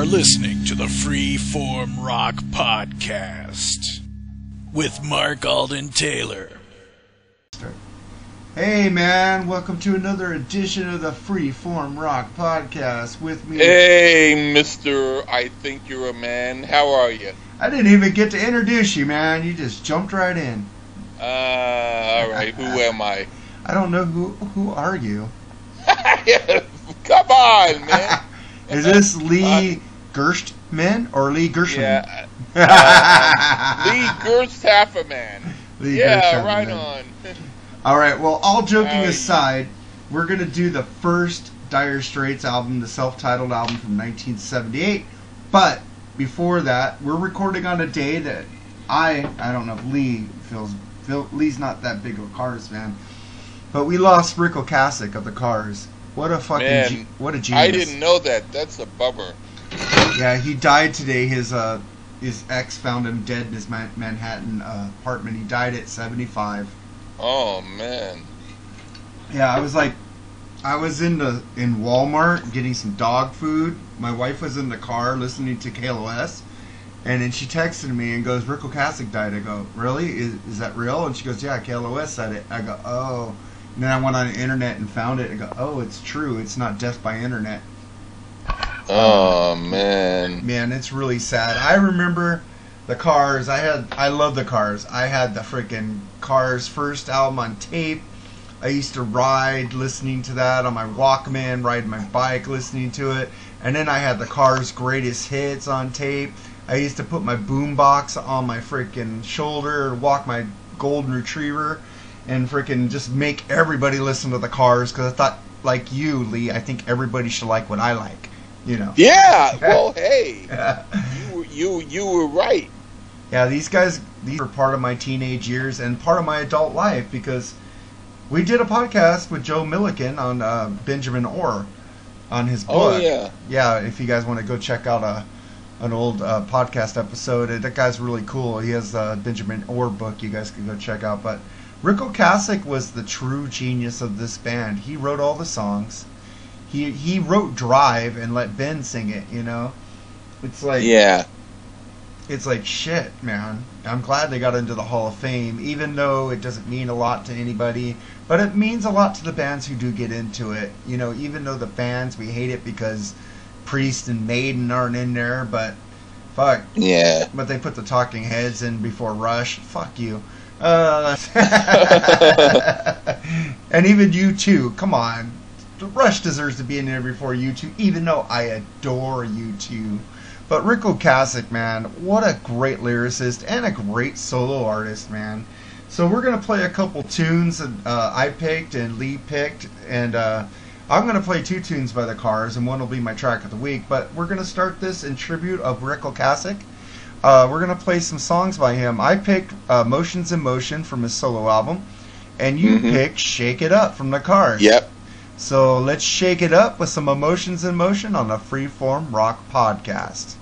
are listening to the Freeform Rock Podcast with Mark Alden Taylor. Hey man, welcome to another edition of the Freeform Rock Podcast with me. Hey, Mr. I Think You're a Man. How are you? I didn't even get to introduce you, man. You just jumped right in. All right. Who am I? I don't know. Who are you? Come on, man. Is this Lee Gerstmann or Lee Gerstmann? Yeah. Lee Gerstmann. Yeah, right on. All right, well, all joking aside, we're going to do the first Dire Straits album, the self-titled album from 1978. But before that, we're recording on a day that I don't know if Lee feels Lee's not that big of a Cars fan, but we lost Ric Ocasek of the Cars. What a fucking what a genius! I didn't know that. That's a bummer. Yeah, he died today. His ex found him dead in his Manhattan apartment. He died at 75. Oh man. Yeah, I was in Walmart getting some dog food. My wife was in the car listening to KLOS, and then she texted me and goes, "Ric Ocasek died." I go, "Really? Is that real?" And she goes, "Yeah, KLOS said it." I go, "Oh." And then I went on the internet and found it and go, oh, it's true. It's not death by internet. Oh, man. Man, it's really sad. I remember the Cars. I love the Cars. I had the freaking Cars first album on tape. I used to ride listening to that on my Walkman, ride my bike listening to it. And then I had the Cars greatest hits on tape. I used to put my boombox on my freaking shoulder, walk my golden retriever, and freaking just make everybody listen to the Cars, because I thought, like you, Lee, I think everybody should like what I like, you know. Yeah, well, hey, you were right. Yeah, these guys were part of my teenage years and part of my adult life, because we did a podcast with Joe Milliken on Benjamin Orr on his book. Oh, yeah. Yeah, if you guys want to go check out an old podcast episode, that guy's really cool. He has a Benjamin Orr book you guys can go check out, but Ric Ocasek was the true genius of this band. He wrote all the songs. He wrote Drive and let Ben sing it, you know? It's like... Yeah. It's like, shit, man. I'm glad they got into the Hall of Fame, even though it doesn't mean a lot to anybody. But it means a lot to the bands who do get into it. You know, even though the fans, we hate it because Priest and Maiden aren't in there, but... Fuck. Yeah. But they put the Talking Heads in before Rush. Fuck you. And even U2, come on. Rush deserves to be in there before U2, even though I adore U2. But Ric Ocasek, man, what a great lyricist and a great solo artist, man. So we're going to play a couple tunes that I picked and Lee picked. And I'm going to play two tunes by the Cars, and one will be my track of the week. But we're going to start this in tribute of Ric Ocasek. We're going to play some songs by him. I picked Motions in Motion from his solo album, and you picked Shake It Up from the Cars. Yep. So let's shake it up with some Emotions in Motion on the Freeform Rock Podcast.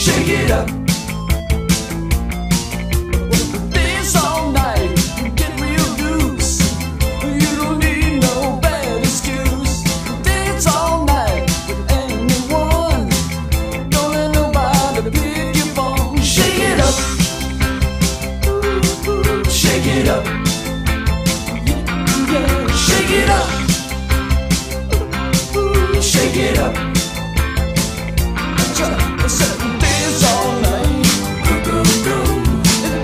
shake it up. Dance all night, get real loose. You don't need no bad excuse. Dance all night with anyone. Don't let nobody pick your phone. Shake it up, shake it up. Yeah, shake it up. Shake it up. Dance all night. Go, go, go.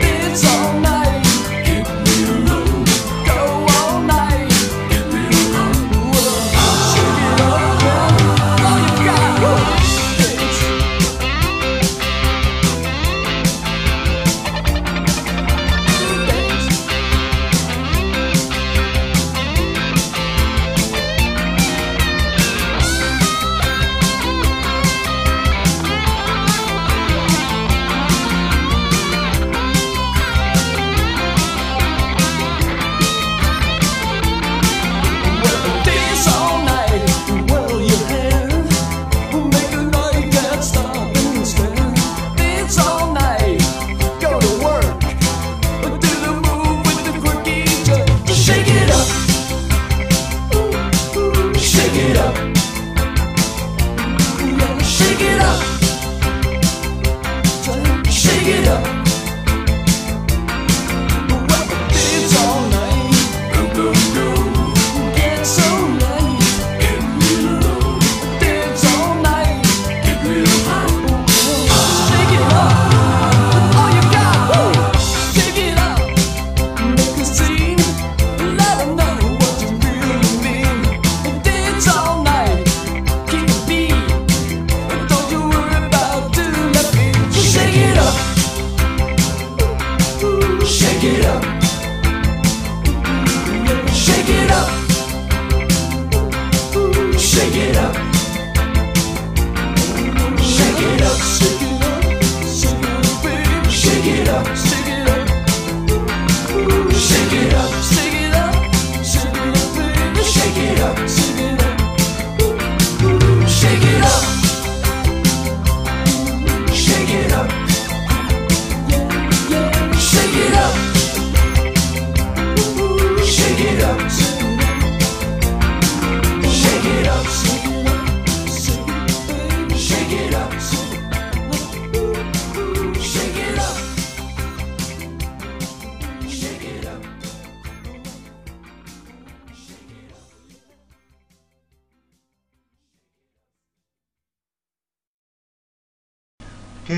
Dance all night. Get real low. Go all night. Get real low. Shake it up. All you got.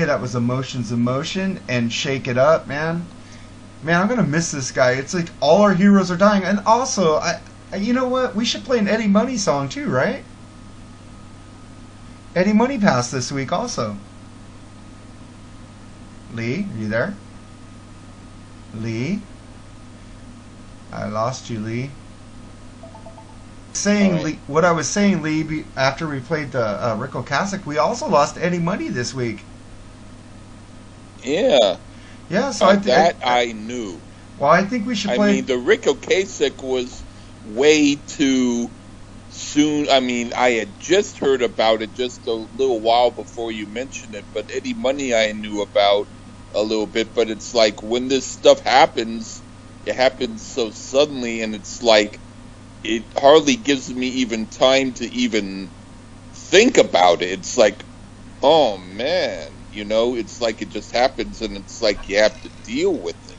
That was Emotions in Motion and Shake It Up, man. Man, I'm gonna miss this guy. It's like all our heroes are dying. And also, you know what? We should play an Eddie Money song too, right? Eddie Money passed this week also. Lee, are you there? Lee? I lost you, Lee. What I was saying, Lee, after we played the Ric Ocasek, we also lost Eddie Money this week. Yeah. Yeah, so I knew. Well, I think we should play... I mean, the Ric Ocasek was way too soon. I mean, I had just heard about it just a little while before you mentioned it, but Eddie Money I knew about a little bit, but it's like when this stuff happens, it happens so suddenly, and it's like it hardly gives me even time to even think about it. It's like, oh, man. You know, it's like it just happens, and it's like you have to deal with it.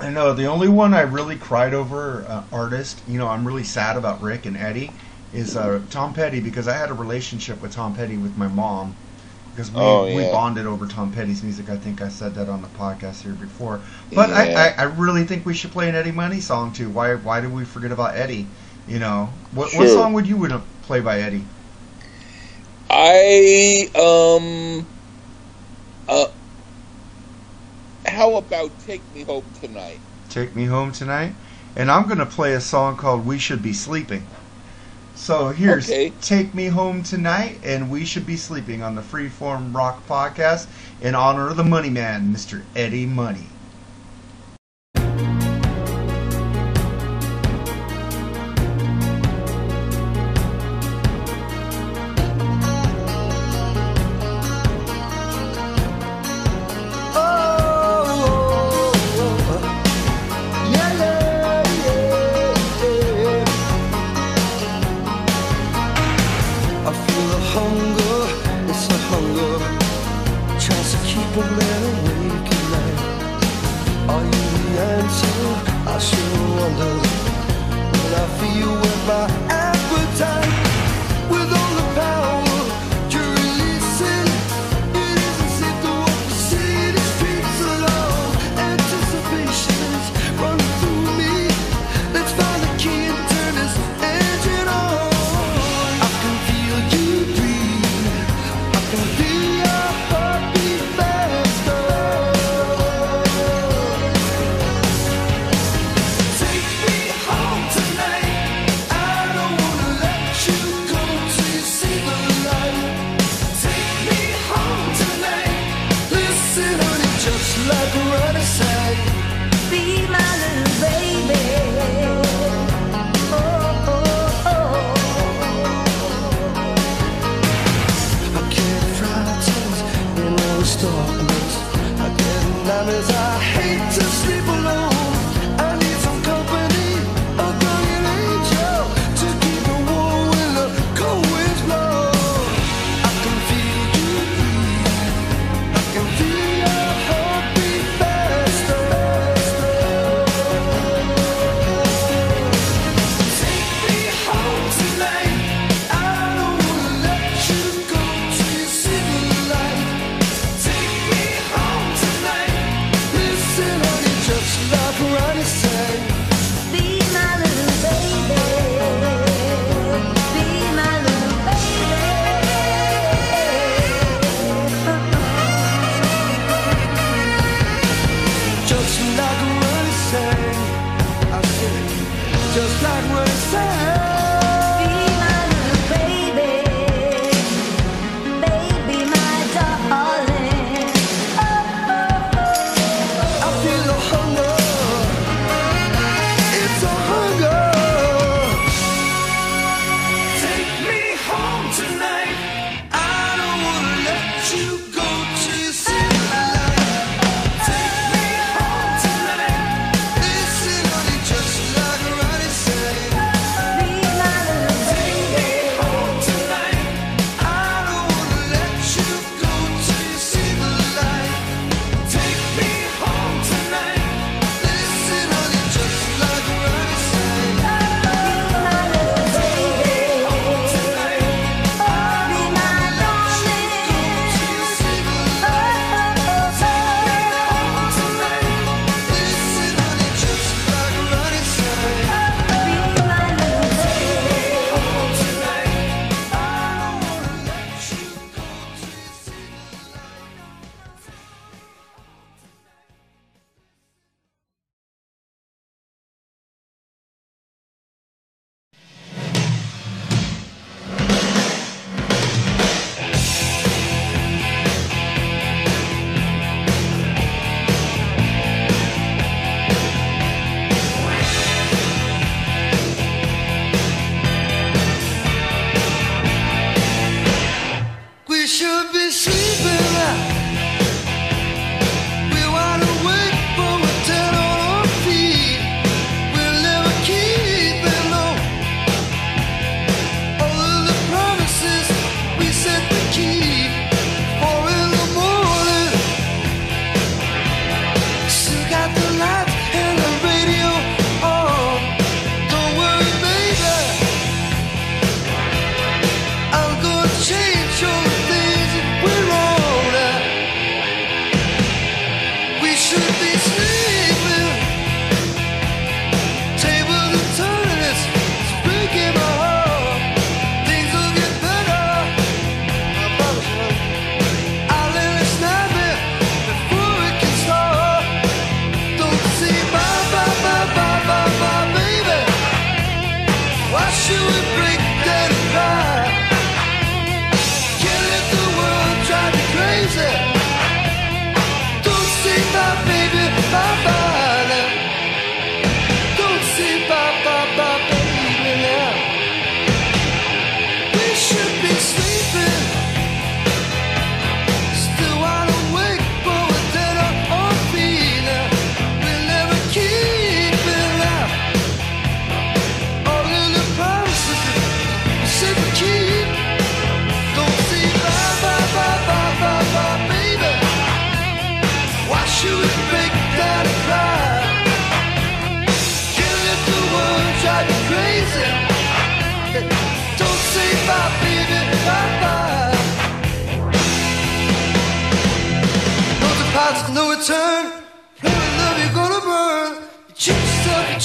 I know. The only one I really cried over, artist, you know, I'm really sad about Rick and Eddie, is Tom Petty, because I had a relationship with Tom Petty with my mom, because we bonded over Tom Petty's music. I think I said that on the podcast here before. But yeah. I really think we should play an Eddie Money song, too. Why did we forget about Eddie? You know, what song would you play by Eddie? How about Take Me Home Tonight? Take Me Home Tonight? And I'm going to play a song called We Should Be Sleeping. So here's Take Me Home Tonight and We Should Be Sleeping on the Freeform Rock Podcast in honor of the Money Man, Mr. Eddie Money.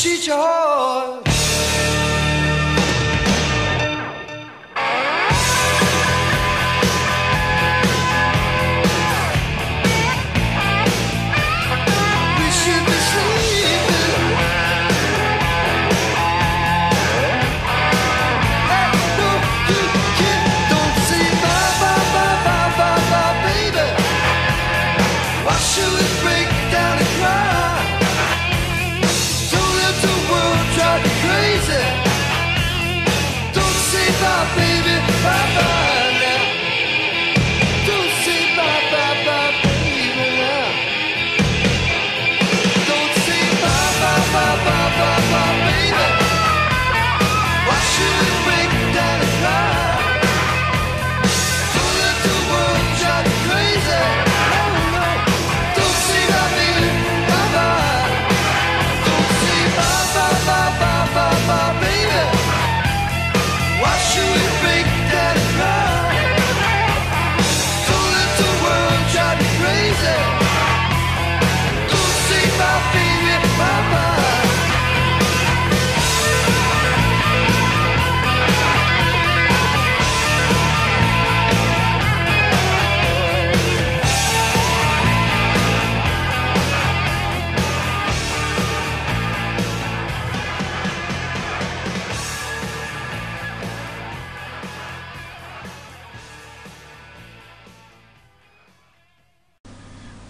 teach you hard.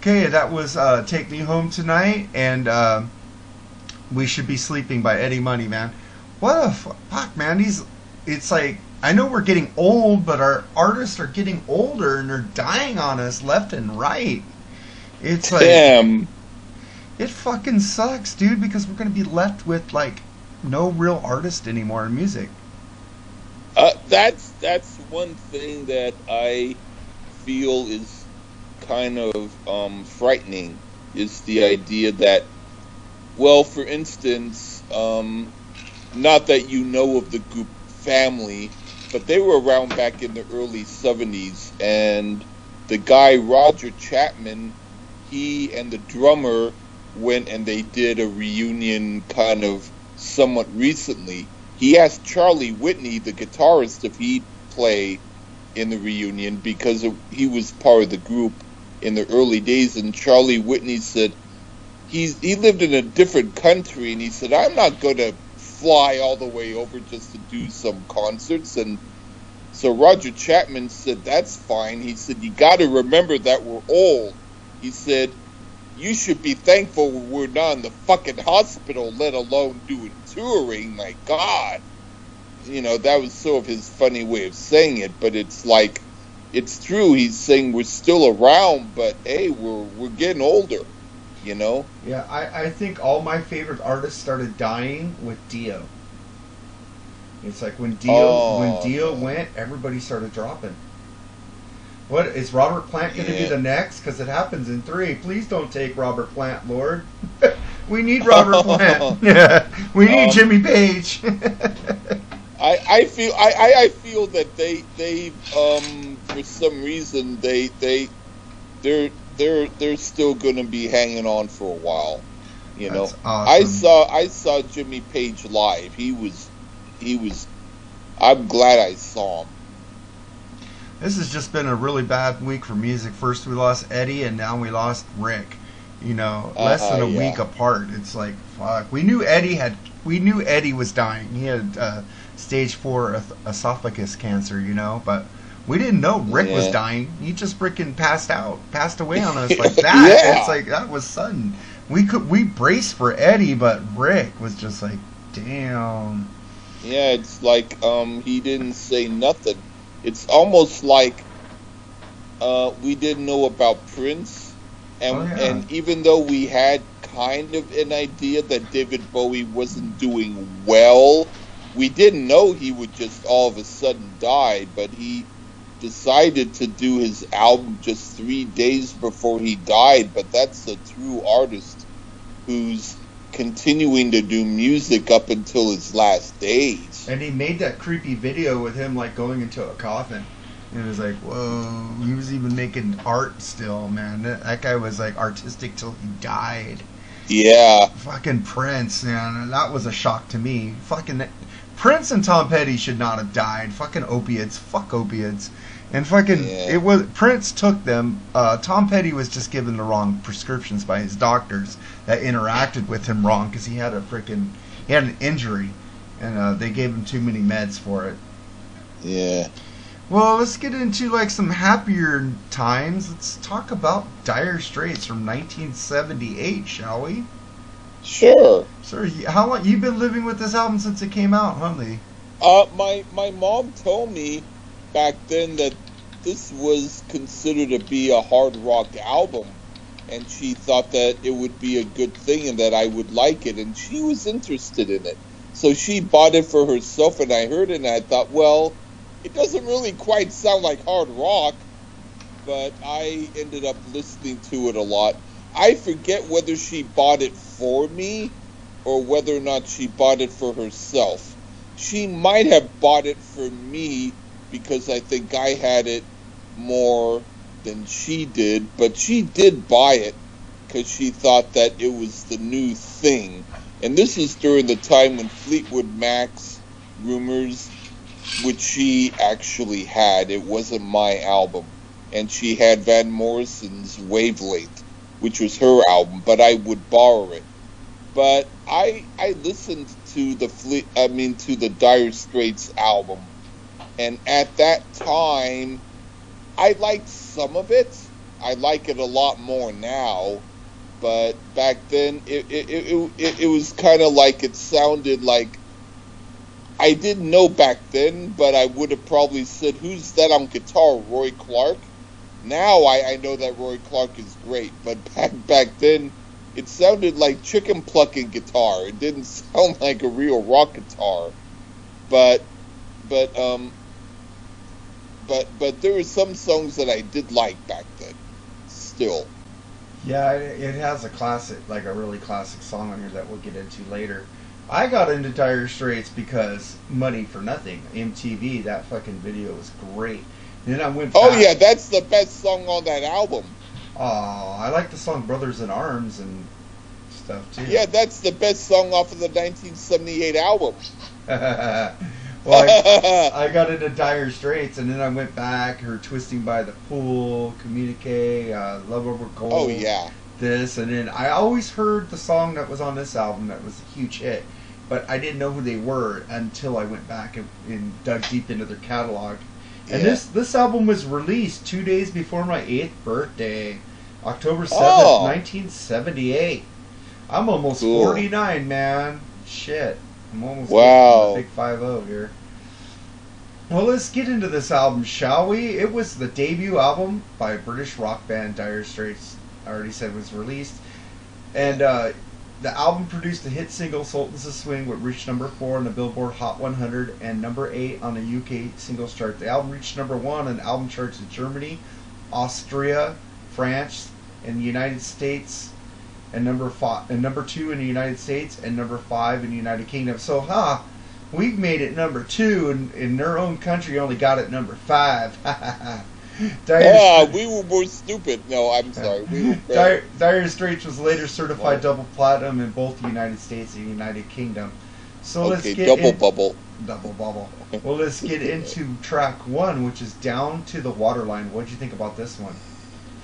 Okay, that was Take Me Home Tonight, and We Should Be Sleeping by Eddie Money, man. What the fuck, man? It's like, I know we're getting old, but our artists are getting older, and they're dying on us left and right. It's like, damn. It fucking sucks, dude, because we're going to be left with, like, no real artist anymore in music. That's one thing that I feel is kind of frightening, is the idea that, well, for instance, not that you know of the group Family, but they were around back in the early 70s, and the guy Roger Chapman, he and the drummer went and they did a reunion kind of somewhat recently. He asked Charlie Whitney, the guitarist, if he'd play in the reunion because he was part of the group in the early days, and Charlie Whitney said he lived in a different country, and he said, I'm not going to fly all the way over just to do some concerts. And so Roger Chapman said, that's fine. He said, you got to remember that we're old. He said, you should be thankful we're not in the fucking hospital, let alone doing touring. My God. You know, that was sort of his funny way of saying it, but it's like, it's true. He's saying we're still around, but hey, we're getting older, you know. Yeah, I think all my favorite artists started dying with Dio. It's like when Dio went, everybody started dropping. What is Robert Plant going to be the next? Because it happens in 3. Please don't take Robert Plant, Lord. We need Robert Plant. Yeah, we need Jimmy Page. I feel that they for some reason they're still gonna be hanging on for a while, you know. That's awesome. I saw Jimmy Page live. He was I'm glad I saw him. This has just been a really bad week for music. First we lost Eddie, and now we lost Rick. You know, less than a week apart. It's like, fuck. We knew Eddie was dying. He had stage 4 esophagus cancer, you know, but we didn't know Rick was dying. He just freaking passed away on us like that. Yeah. It's like, that was sudden. We braced for Eddie, but Rick was just like, damn. Yeah, it's like he didn't say nothing. It's almost like we didn't know about Prince, and even though we had kind of an idea that David Bowie wasn't doing well, we didn't know he would just all of a sudden die, but he decided to do his album just 3 days before he died. But that's a true artist who's continuing to do music up until his last days. And he made that creepy video with him, like, going into a coffin. And it was like, whoa, he was even making art still, man. That guy was, like, artistic till he died. Yeah. Fucking Prince, man. That was a shock to me. Fucking Prince and Tom Petty should not have died. Fucking opiates. Fuck opiates. And fucking, yeah. It was Prince took them. Tom Petty was just given the wrong prescriptions by his doctors that interacted with him wrong because he had an injury, and they gave him too many meds for it. Yeah. Well, let's get into like some happier times. Let's talk about Dire Straits from 1978, shall we? Sure. Sir, how long you've been living with this album since it came out, huh, Lee? My mom told me back then that this was considered to be a hard rock album, and she thought that it would be a good thing and that I would like it, and she was interested in it. So she bought it for herself, and I heard it, and I thought, well, it doesn't really quite sound like hard rock, but I ended up listening to it a lot. I forget whether she bought it for me or whether or not she bought it for herself. She might have bought it for me because I think I had it more than she did, but she did buy it because she thought that it was the new thing. And this is during the time when Fleetwood Mac's Rumors, which she actually had, it wasn't my album, and she had Van Morrison's Wavelength, which was her album, but I would borrow it. But I listened to the Dire Straits album, and at that time, I liked some of it. I like it a lot more now, but back then it was kind of like it sounded like I didn't know back then, but I would have probably said, "Who's that on guitar? Roy Clark." Now I know that Roy Clark is great, but back then, it sounded like chicken plucking guitar. It didn't sound like a real rock guitar, but there were some songs that I did like back then, still. Yeah, it has a classic, like a really classic song on here that we'll get into later. I got into Dire Straits because Money for Nothing, MTV, that fucking video was great. And then I went back. Oh yeah, that's the best song on that album. Oh, I like the song Brothers in Arms and stuff too. Yeah, that's the best song off of the 1978 album. Well, I got into Dire Straits, and then I went back, her Twisting by the Pool, Communique, Love Over Gold. Oh, yeah. This, and then I always heard the song that was on this album that was a huge hit, but I didn't know who they were until I went back and dug deep into their catalog. And this album was released 2 days before my 8th birthday, October 7th, 1978. I'm almost 49, man. Shit. I'm almost wow. Big 5-0 here. Well, let's get into this album, shall we? It was the debut album by British rock band Dire Straits. I already said was released. And the album produced the hit single Sultans of Swing, which reached number 4 on the Billboard Hot 100 and number 8 on the UK singles chart. The album reached number 1 on album charts in Germany, Austria, France, and the United States. And number 2 in the United States, and number 5 in the United Kingdom. So, we've made it number 2, and in their own country, only got it number 5. We were more stupid. No, I'm sorry. Dire Straits was later certified double platinum in both the United States and the United Kingdom. So okay, double bubble. Well, let's get into track 1, which is Down to the Waterline. What did you think about this one?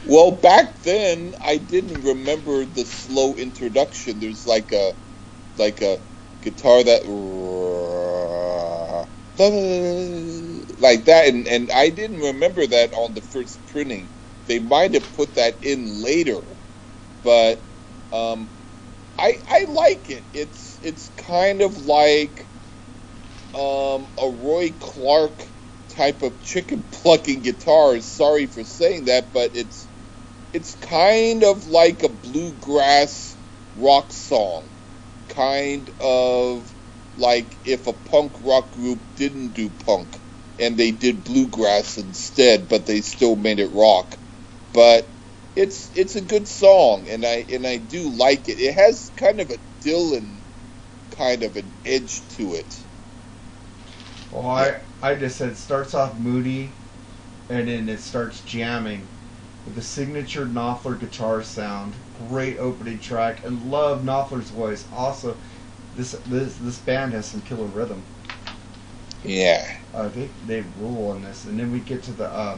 Well, back then, I didn't remember the slow introduction. There's like a guitar that like that, and I didn't remember that on the first printing. They might have put that in later, but I like it. It's kind of like a Roy Clark type of chicken plucking guitar. Sorry for saying that, but it's kind of like a bluegrass rock song, kind of like if a punk rock group didn't do punk and they did bluegrass instead, but they still made it rock. But it's a good song, and I do like it. It has kind of a Dylan kind of an edge to it. Well, I just said it starts off moody, and then it starts jamming. with the signature Knopfler guitar sound. Great opening track, and love Knopfler's voice. Also, this band has some killer rhythm. Yeah. They rule on this. And then we get to the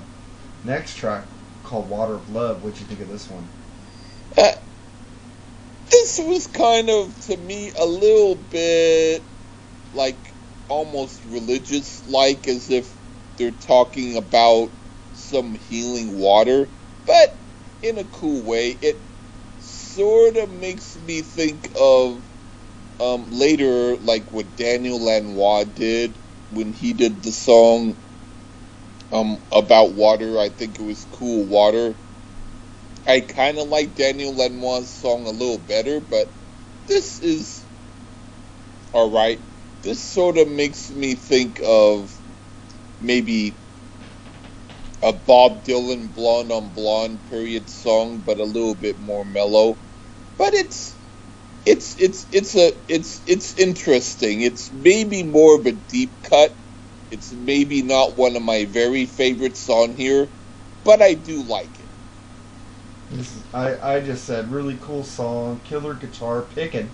next track called Water of Love. What'd you think of this one? This was kind of, to me, a little bit like almost religious-like, as if they're talking about some healing water, but in a cool way. It sort of makes me think of later, like what Daniel Lanois did when he did the song about water. I think it was Cool Water. I kind of like Daniel Lanois' song a little better, but this is alright. This sort of makes me think of maybe a Bob Dylan Blonde on Blonde period song, but a little bit more mellow. But it's interesting. It's maybe more of a deep cut. It's maybe not one of my very favorites on here, but I do like it. I just said really cool song, killer guitar picking,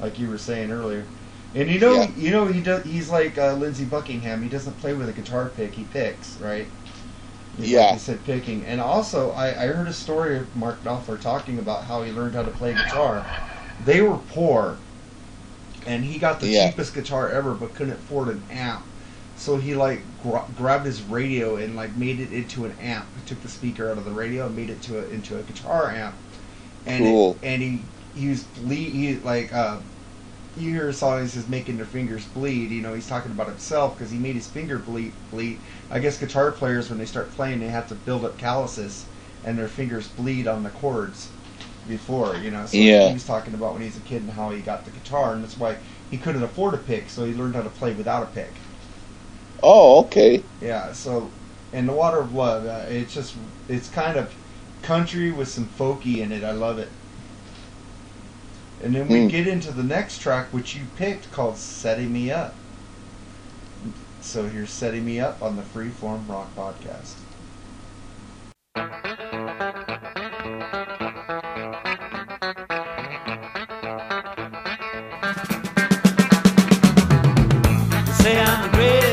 like you were saying earlier. And you know he does. He's like Lindsey Buckingham. He doesn't play with a guitar pick. He picks, right? Like he said, picking. And also, I heard a story of Mark Knopfler talking about how he learned how to play guitar. They were poor, and he got the cheapest guitar ever, but couldn't afford an amp. So he like grabbed his radio and like made it into an amp. He took the speaker out of the radio and made it into a guitar amp. And cool. You hear a song that says making their fingers bleed. You know, he's talking about himself because he made his finger bleed. I guess guitar players, when they start playing, they have to build up calluses and their fingers bleed on the chords before, you know. So he was talking about when he was a kid and how he got the guitar, and that's why he couldn't afford a pick, so he learned how to play without a pick. Oh, okay. Yeah, so, and The Water of Love, it's kind of country with some folky in it. I love it. And then we get into the next track, which you picked, called Setting Me Up. So here's Setting Me Up on the Freeform Rock Podcast. Say I'm the greatest.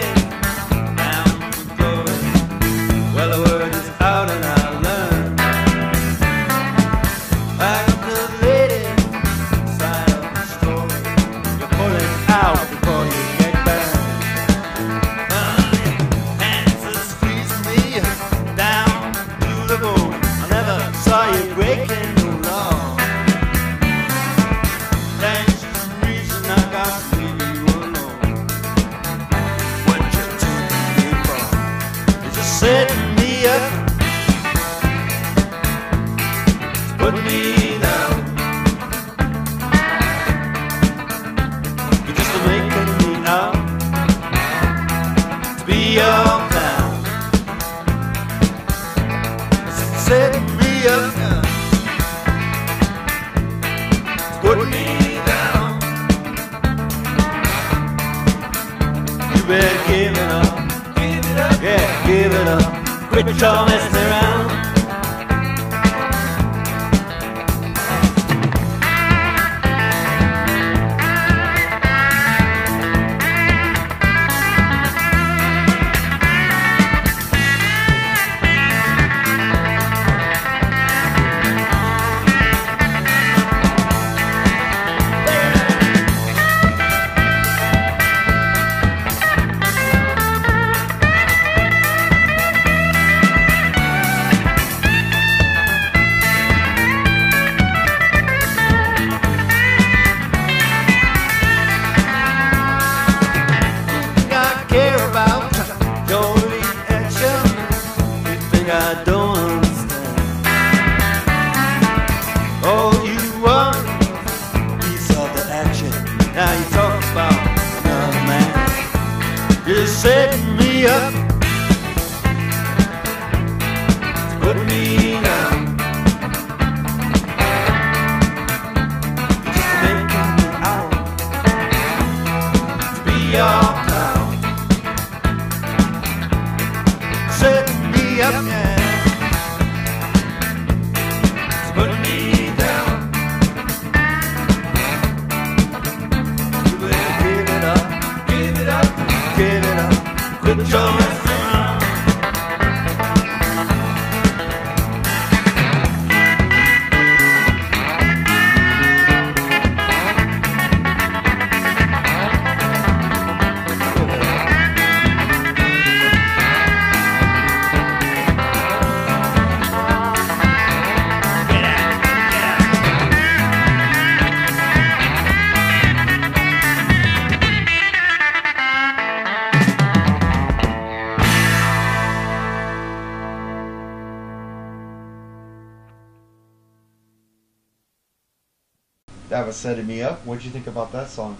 that was setting me up. What'd you think about that song?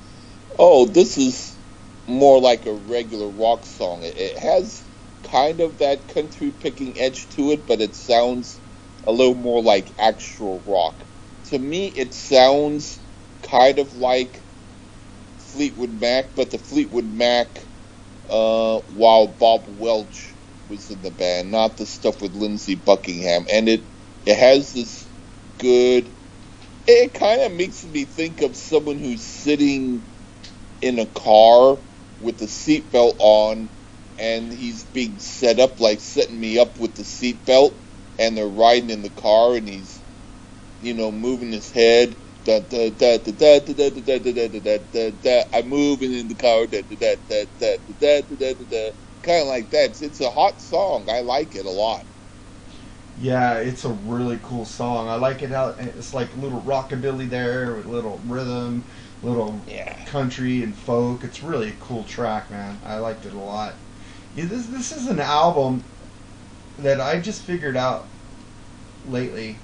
Oh, this is more like a regular rock song. It has kind of that country picking edge to it, but it sounds a little more like actual rock. To me, it sounds kind of like Fleetwood Mac, but the Fleetwood Mac while Bob Welch was in the band, not the stuff with Lindsey Buckingham. And it has this good... It kind of makes me think of someone who's sitting in a car with the seatbelt on, and he's being set up, like setting me up with the seatbelt, and they're riding in the car, and he's, you know, moving his head. Da da da da da da da da da da da da. I'm moving in the car. Da da da da da da da da. Kind of like that. It's a hot song. I like it a lot. Yeah, it's a really cool song. I like it how it's like a little rockabilly there with a little rhythm, little country and folk. It's really a cool track, man. I liked it a lot. Yeah, this is an album that I just figured out lately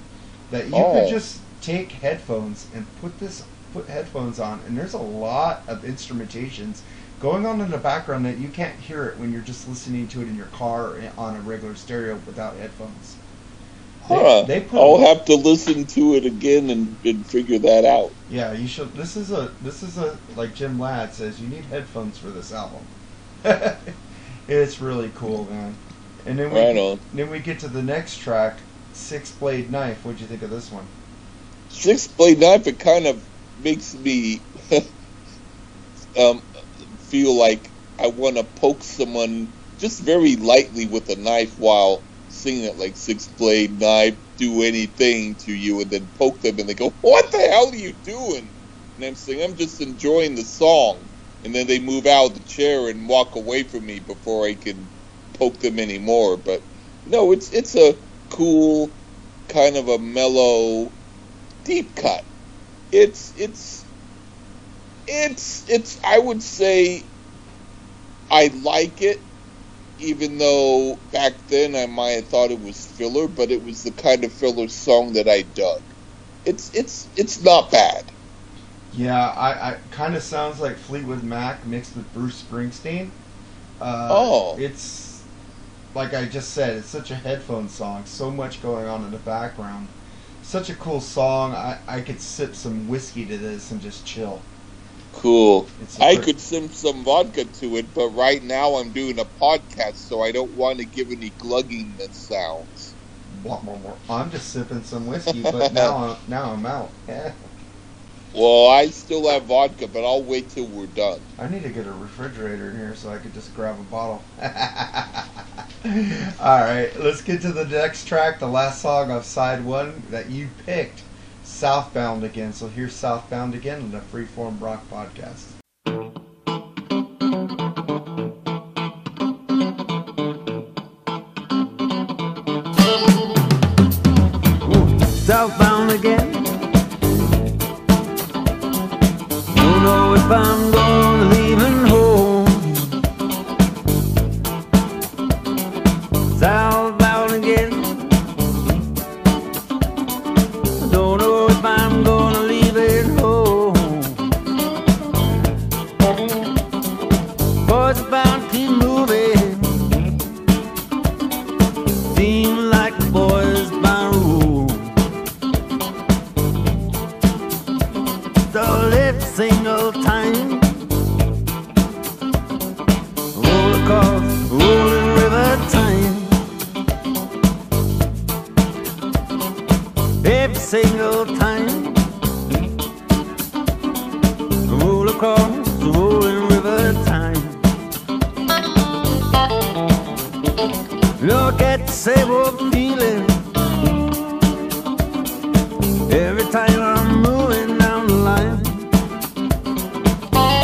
that you could just take headphones and put headphones on, and there's a lot of instrumentations going on in the background that you can't hear it when you're just listening to it in your car or on a regular stereo without headphones. I'll have to listen to it again and figure that out. Yeah, you should. This is a like Jim Ladd says, you need headphones for this album. It's really cool, man. And then we get to the next track, Six Blade Knife. What'd you think of this one? Six Blade Knife. It kind of makes me feel like I want to poke someone just very lightly with a knife while singing it, like Six Blade Knife, do anything to you, and then poke them, and they go, what the hell are you doing? And I'm saying, I'm just enjoying the song. And then they move out of the chair and walk away from me before I can poke them anymore. But no, it's a cool kind of a mellow deep cut. It's I would say I like it, even though back then I might have thought it was filler, but it was the kind of filler song that I dug. It's not bad. Yeah, I kind of sounds like Fleetwood Mac mixed with Bruce Springsteen. It's like I just said, it's such a headphone song. So much going on in the background. Such a cool song. I could sip some whiskey to this and just chill. Cool. I could sip some vodka to it, but right now I'm doing a podcast, so I don't want to give any glugging that sounds. I'm just sipping some whiskey, but now I'm out. Well, I still have vodka, but I'll wait till we're done. I need to get a refrigerator in here so I could just grab a bottle. All right, let's get to the next track, the last song of side one that you picked, Southbound Again. So here's Southbound Again on the Freeform Rock Podcast. Southbound again. Don't know if I'm gonna leaving home. Southbound again. Don't know if I'm gonna leave it home. Boys about to keep moving. Seem like the boys by rule. So every single time, roll across rolling river time. Every single time, roll across the rolling river time. Look at the same old feeling. Every time I'm moving down the line. Every time.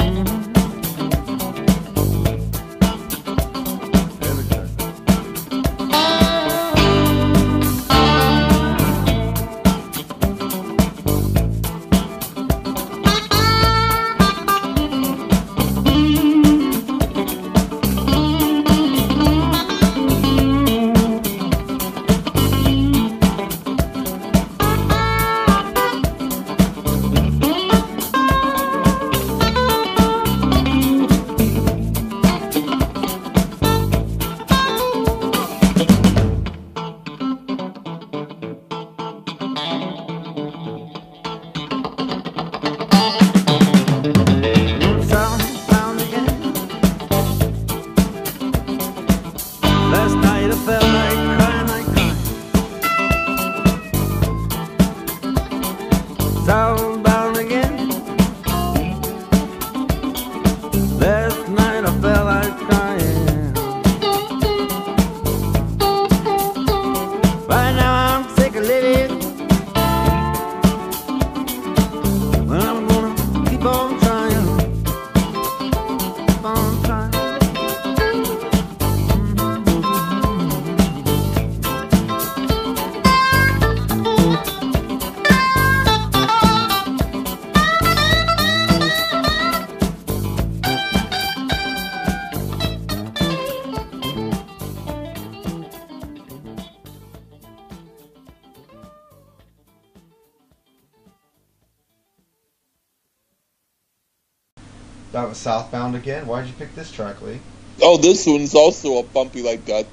That was Southbound again. Why did you pick this track, Lee? Oh, this one's also a bumpy like that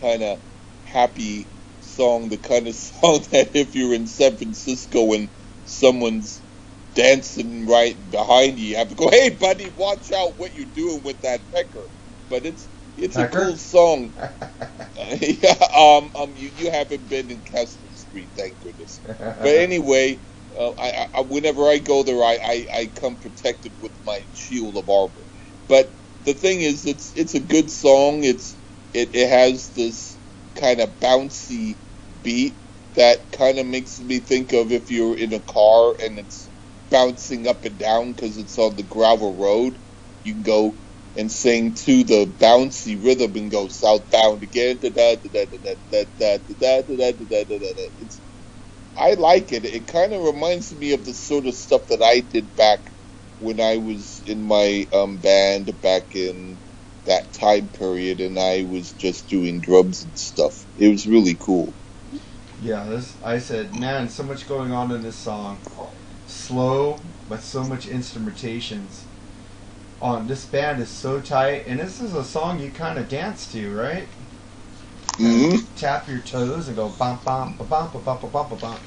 kind of happy song, the kind of song that if you're in San Francisco and someone's dancing right behind you, you have to go, hey, buddy, watch out what you're doing with that pecker. But it's a cool song. You haven't been in Castro Street, thank goodness. But anyway... whenever I go there, I come protected with my shield of armor. But the thing is, it's a good song. It has this kind of bouncy beat that kind of makes me think of if you're in a car and it's bouncing up and down because it's on the gravel road. You can go and sing to the bouncy rhythm and go southbound again. I like it. It kind of reminds me of the sort of stuff that I did back when I was in my band back in that time period, and I was just doing drums and stuff. It was really cool. Yeah, I said, man, so much going on in this song. Slow, but so much instrumentations. This band is so tight, and this is a song you kind of dance to, right? Mm-hmm. Tap your toes and go bump bump bump bump bump bump bump.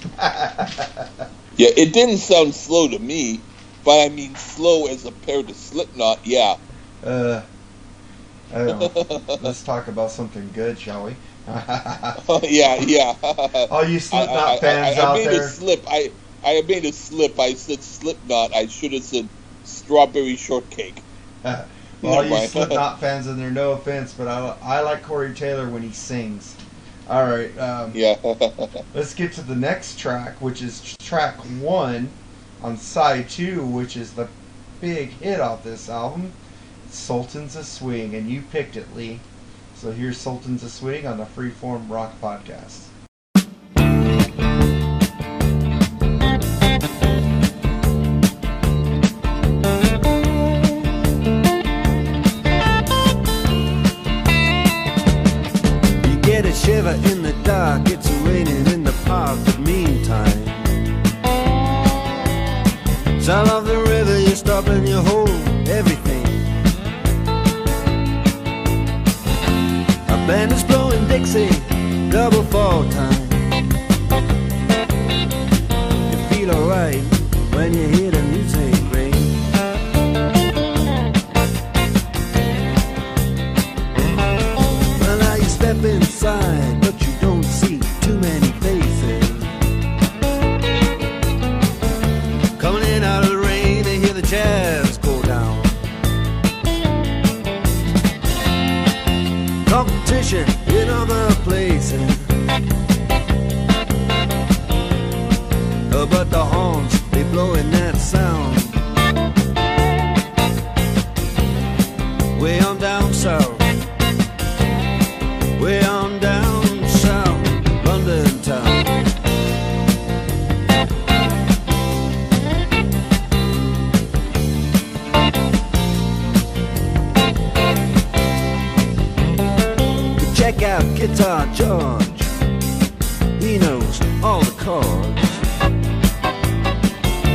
Yeah, it didn't sound slow to me, but I mean slow as compared to Slipknot. Yeah. I don't know. Let's talk about something good, shall we? Yeah. All you Slipknot fans out there. I made a slip. I made a slip. I said Slipknot. I should have said strawberry shortcake. All you Slipknot fans in there, no offense, but I like Corey Taylor when he sings. All right. Let's get to the next track, which is track 1 on side 2, which is the big hit off this album, Sultans of Swing, and you picked it, Lee. So here's Sultans of Swing on the Freeform Rock Podcast. In the dark, it's raining in the park, but meantime, sound of the river, you stop and you hold everything. A band is blowing Dixie, double fall time. You feel alright when you hear the music ring. Well, now you step inside, in other places, but the horns, they blowing that sound way on down south, way on down south, London town. Guitar George, he knows all the chords.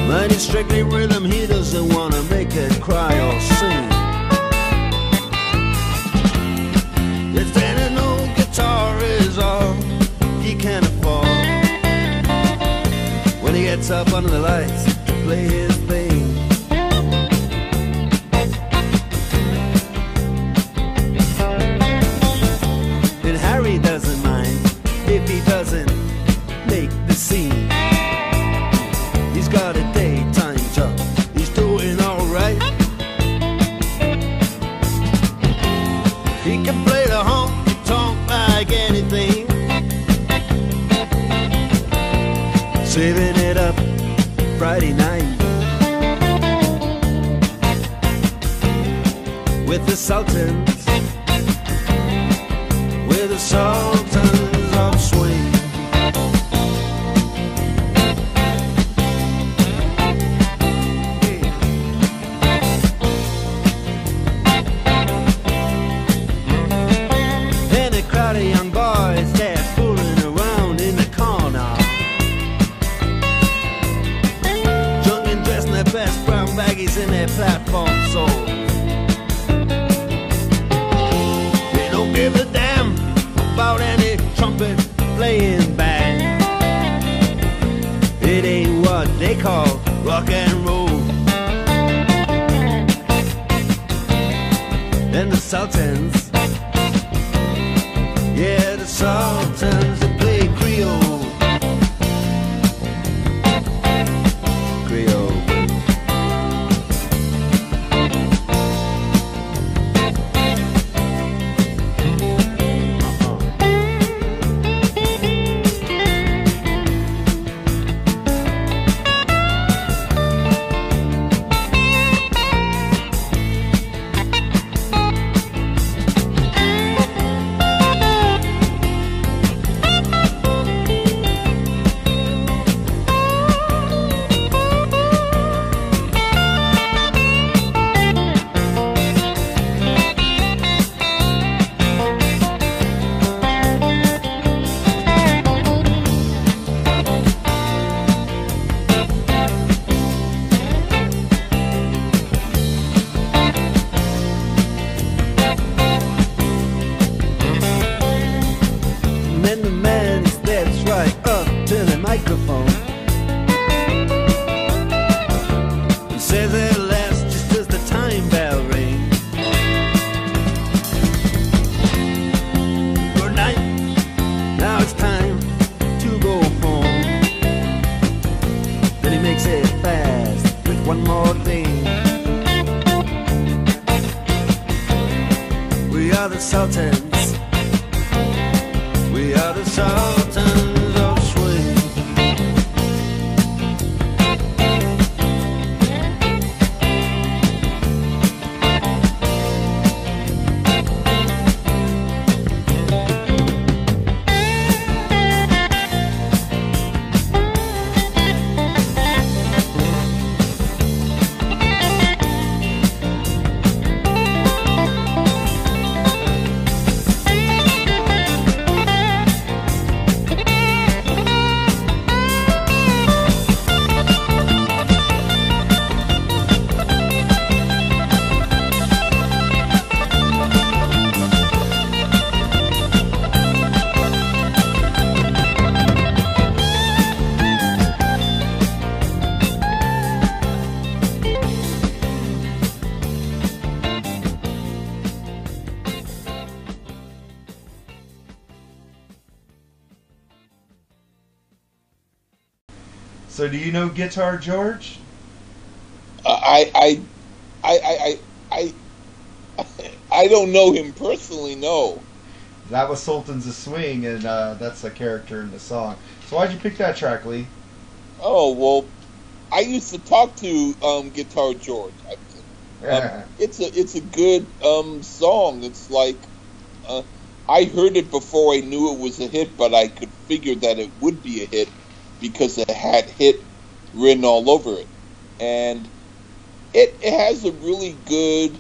Mighty strictly rhythm, he doesn't want to make it cry or sing. If an old guitar is all he can afford, when he gets up under the lights to play his thing. Saving it up Friday night with the Sultans, with the Sultans of Swing. and the Sultans. Yeah, the Sultans that play Creole. Creole. So do you know Guitar George? I don't know him personally. No. That was Sultans of Swing, and that's a character in the song. So why'd you pick that track, Lee? Oh well, I used to talk to Guitar George. It's a good song. It's like I heard it before I knew it was a hit, but I could figure that it would be a hit, because it had hit written all over it. And it has a really good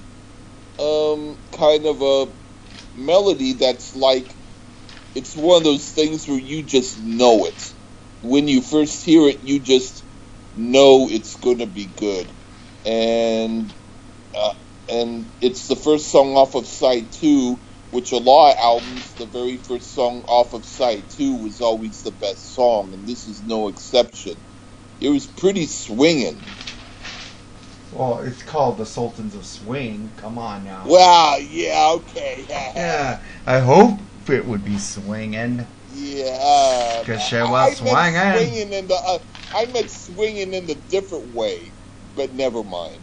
kind of a melody that's like, it's one of those things where you just know it. When you first hear it, you just know it's going to be good. And it's the first song off of Side 2, which a lot of albums, the very first song off of Side 2 was always the best song, and this is no exception. It was pretty swinging. Well, it's called The Sultans of Swing. Come on now. Wow, yeah, okay. Yeah, I hope it would be swinging. Yeah. Because she was swinging. I meant swinging in the different way, but never mind.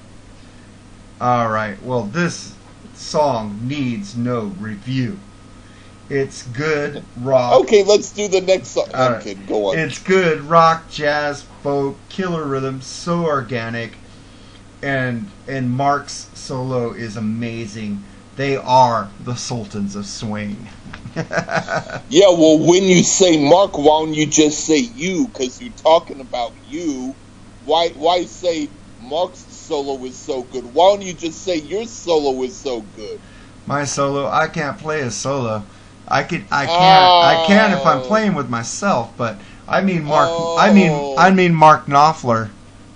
All right, well, this song needs no review. It's good rock. Okay, let's do the next song. Okay, go on. It's good rock, jazz, folk, killer rhythm, so organic, and Mark's solo is amazing. They are the Sultans of Swing. Yeah, well, when you say Mark, why don't you just say you? Because you're talking about you. Why say Mark's solo is so good? Why don't you just say your solo is so good? My solo? I can't play a solo. I can if I'm playing with myself, but I mean Mark. Oh. I mean Mark Knopfler.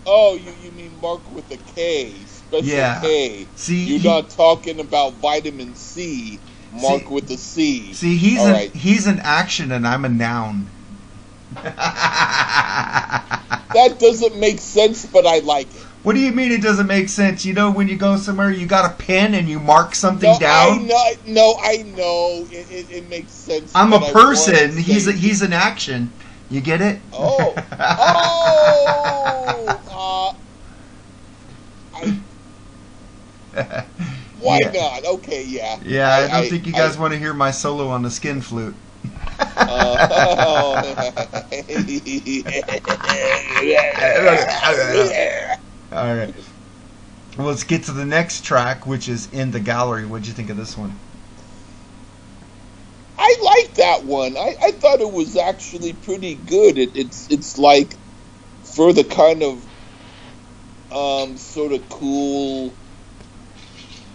Oh, you mean Mark with a K, special K. See, you're not talking about vitamin C. Mark with a C. See, he's an action and I'm a noun. That doesn't make sense, but I like it. What do you mean it doesn't make sense? You know, when you go somewhere, you got a pen and you mark something down? I know. It makes sense. I'm a person. He's an action. You get it? Oh. Why not? Okay, yeah. Yeah, I don't think you guys want to hear my solo on the skin flute. All right. Well, let's get to the next track, which is In the Gallery. What'd you think of this one? I like that one. I thought it was actually pretty good. It's like for the kind of sort of cool,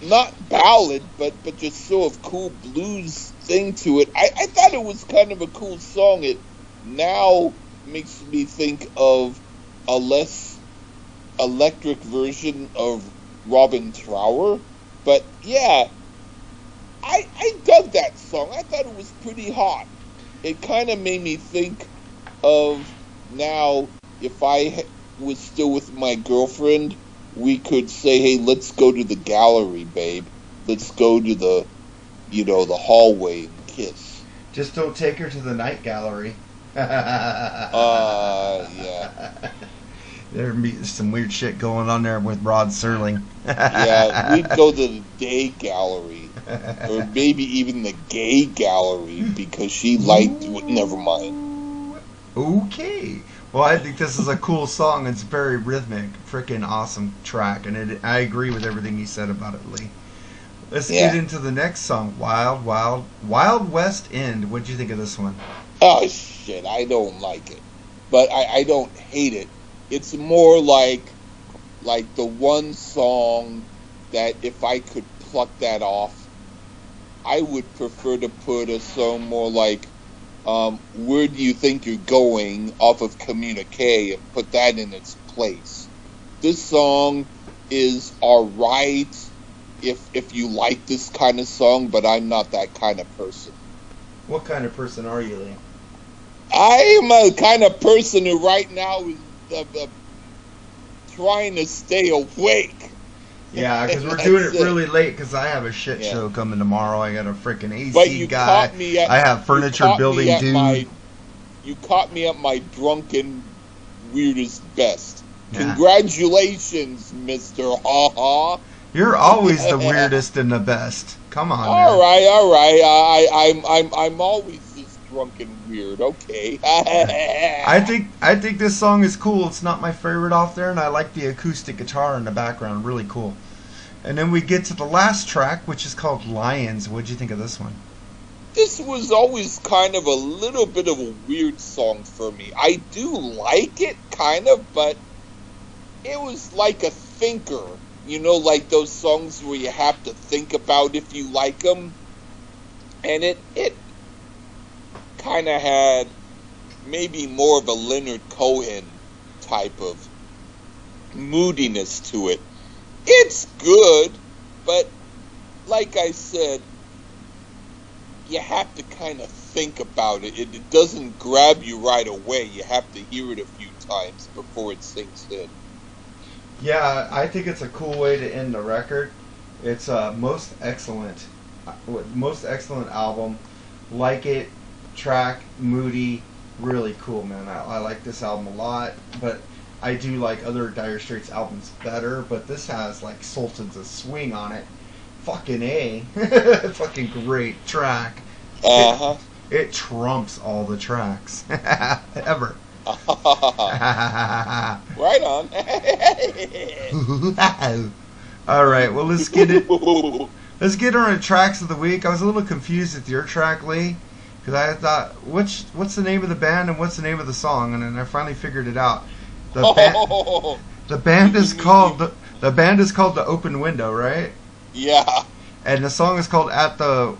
not ballad, but just sort of cool blues thing to it. I thought it was kind of a cool song. It now makes me think of a less electric version of Robin Trower. But yeah, I dug that song. I thought it was pretty hot. It kind of made me think of now if I was still with my girlfriend, we could say, hey, let's go to the gallery, babe. Let's go to the, you know, the hallway and kiss. Just don't take her to the night gallery. Yeah. There'd be some weird shit going on there with Rod Serling. Yeah, we'd go to the day gallery. Or maybe even the gay gallery, because she liked... Never mind. Okay. Well, I think this is a cool song. It's very rhythmic, freaking awesome track, and I agree with everything you said about it, Lee. Let's get into the next song, Wild West End. What'd you think of this one? Oh shit, I don't like it, but I don't hate it. It's more like the one song that if I could pluck that off, I would prefer to put a song more like. Where do you think you're going off of Communique and put that in its place? This song is alright if you like this kind of song, but I'm not that kind of person. What kind of person are you, Liam? I am a kind of person who right now is trying to stay awake. Yeah, because we're doing it really late because I have a shit show coming tomorrow. I got a freaking AC guy. I have furniture building dude. You caught me at my drunken, weirdest best. Yeah. Congratulations, Mr. Ha-Ha. You're always the weirdest and the best. Come on. All right. I'm always this drunken weird. Okay. I think this song is cool. It's not my favorite off there, and I like the acoustic guitar in the background. Really cool. And then we get to the last track, which is called Lions. What'd you think of this one? This was always kind of a little bit of a weird song for me. I do like it, kind of, but it was like a thinker. You know, like those songs where you have to think about if you like them. And it kind of had maybe more of a Leonard Cohen type of moodiness to it. It's good, but like I said, you have to kind of think about it. It doesn't grab you right away. You have to hear it a few times before it sinks in. Yeah, I think it's a cool way to end the record. It's most excellent album. Like it. Track, moody, really cool, man. I like this album a lot, but I do like other Dire Straits albums better, but this has like Sultans of Swing on it. Fucking A. Fucking great track. Uh-huh. It trumps all the tracks. Ever. Right on. Alright, well let's get on to tracks of the week. I was a little confused with your track, Lee. Because I thought, what's the name of the band and what's the name of the song? And then I finally figured it out. The band is called The Open Window, right? Yeah. And the song is called At the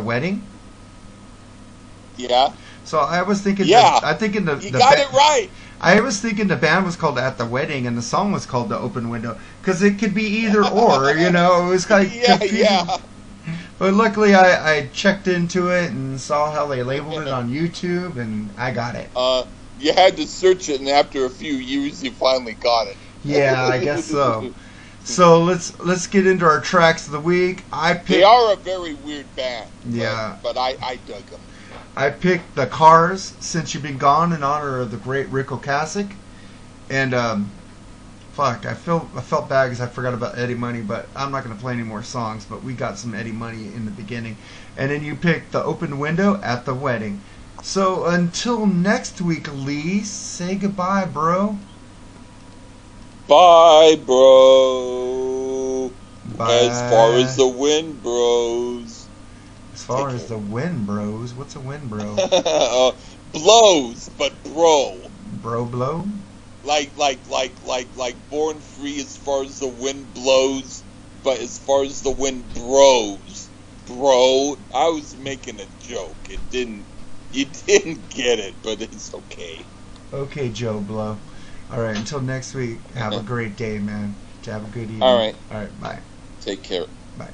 Wedding. Yeah. So I was thinking. Yeah. You got it right. I was thinking the band was called At the Wedding and the song was called The Open Window because it could be either or. You know, it was like confusing. Yeah. But luckily, I checked into it and saw how they labeled it on YouTube, and I got it. You had to search it, and after a few years, you finally got it. Yeah, I guess so. So let's get into our tracks of the week. They are a very weird band. Yeah. But I dug them. I picked the Cars, Since You've Been Gone, in honor of the great Ric Ocasek. And I felt bad because I forgot about Eddie Money, but I'm not going to play any more songs, but we got some Eddie Money in the beginning. And then you picked The Open Window, At the Wedding. So until next week, Lee, say goodbye, bro. Bye, bro. Bye. As far as the wind blows. As far as the wind blows? What's a wind bro? Blows, but bro. Bro blow? Like Born Free, as far as the wind blows, but as far as the wind blows, bro. I was making a joke. You didn't get it, but it's okay. Okay, Joe Blow. All right, until next week, have a great day, man. Have a good evening. All right, bye. Take care. Bye.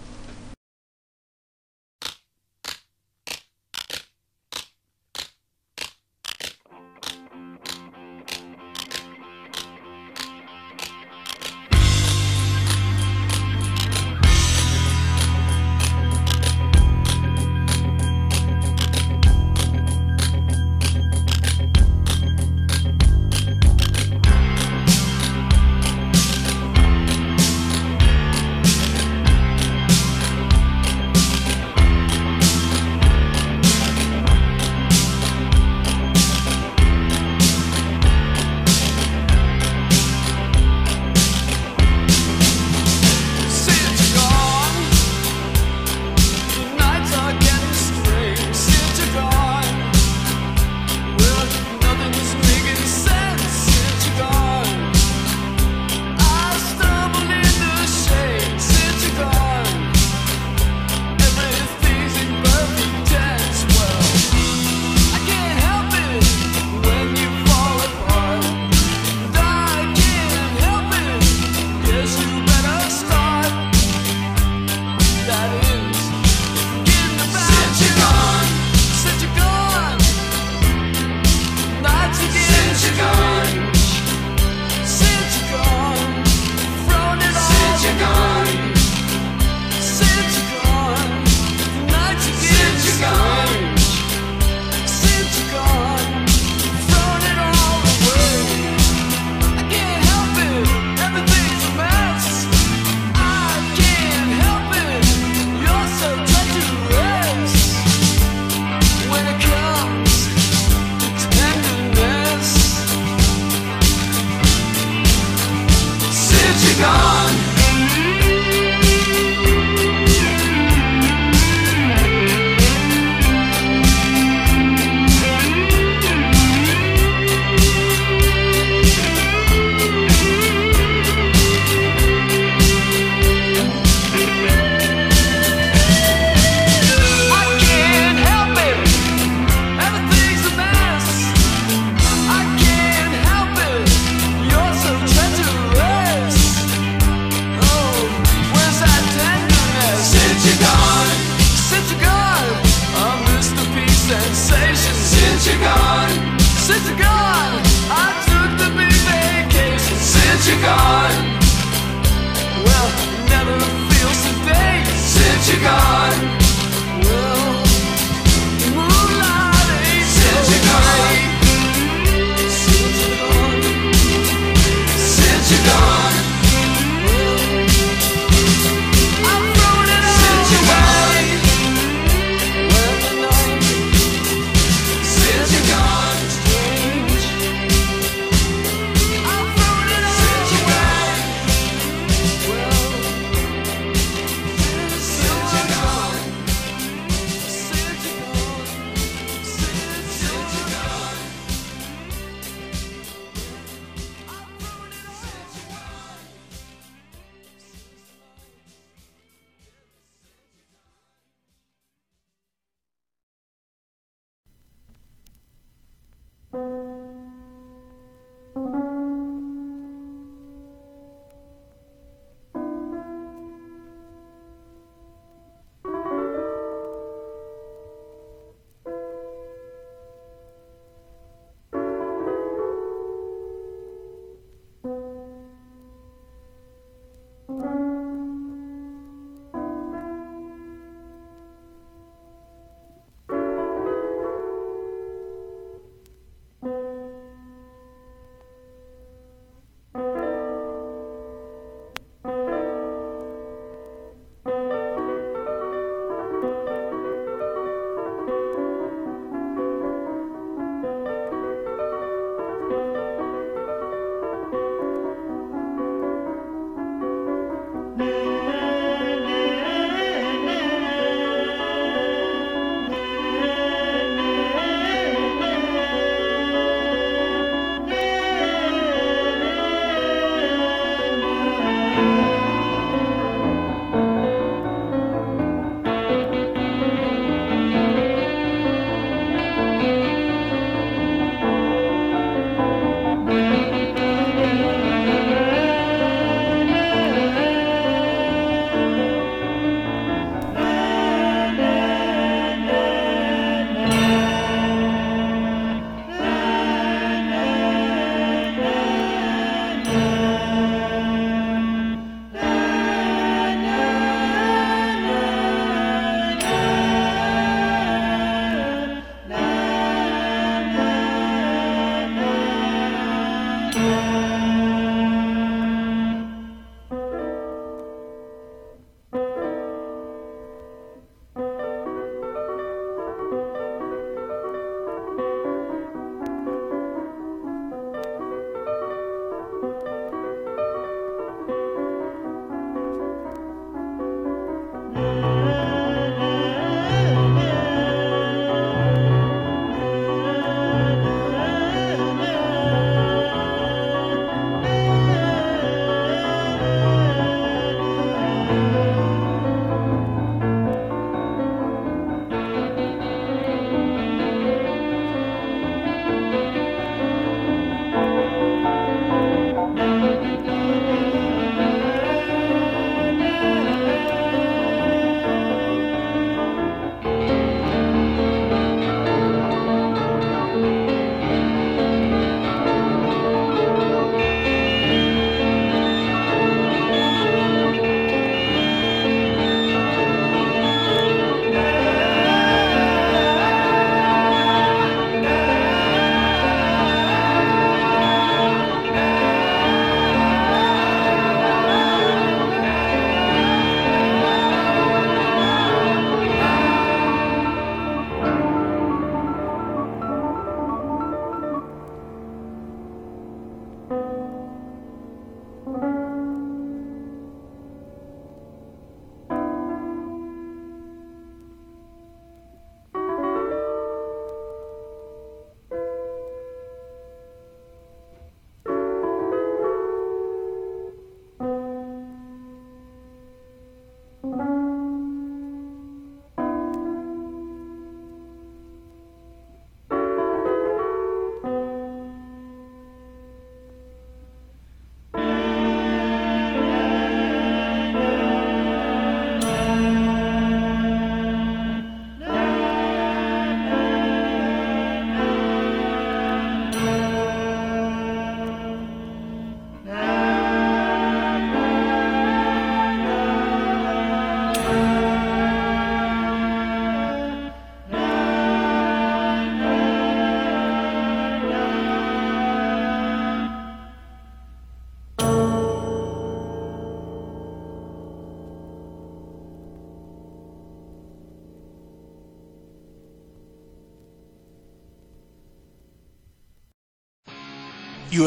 You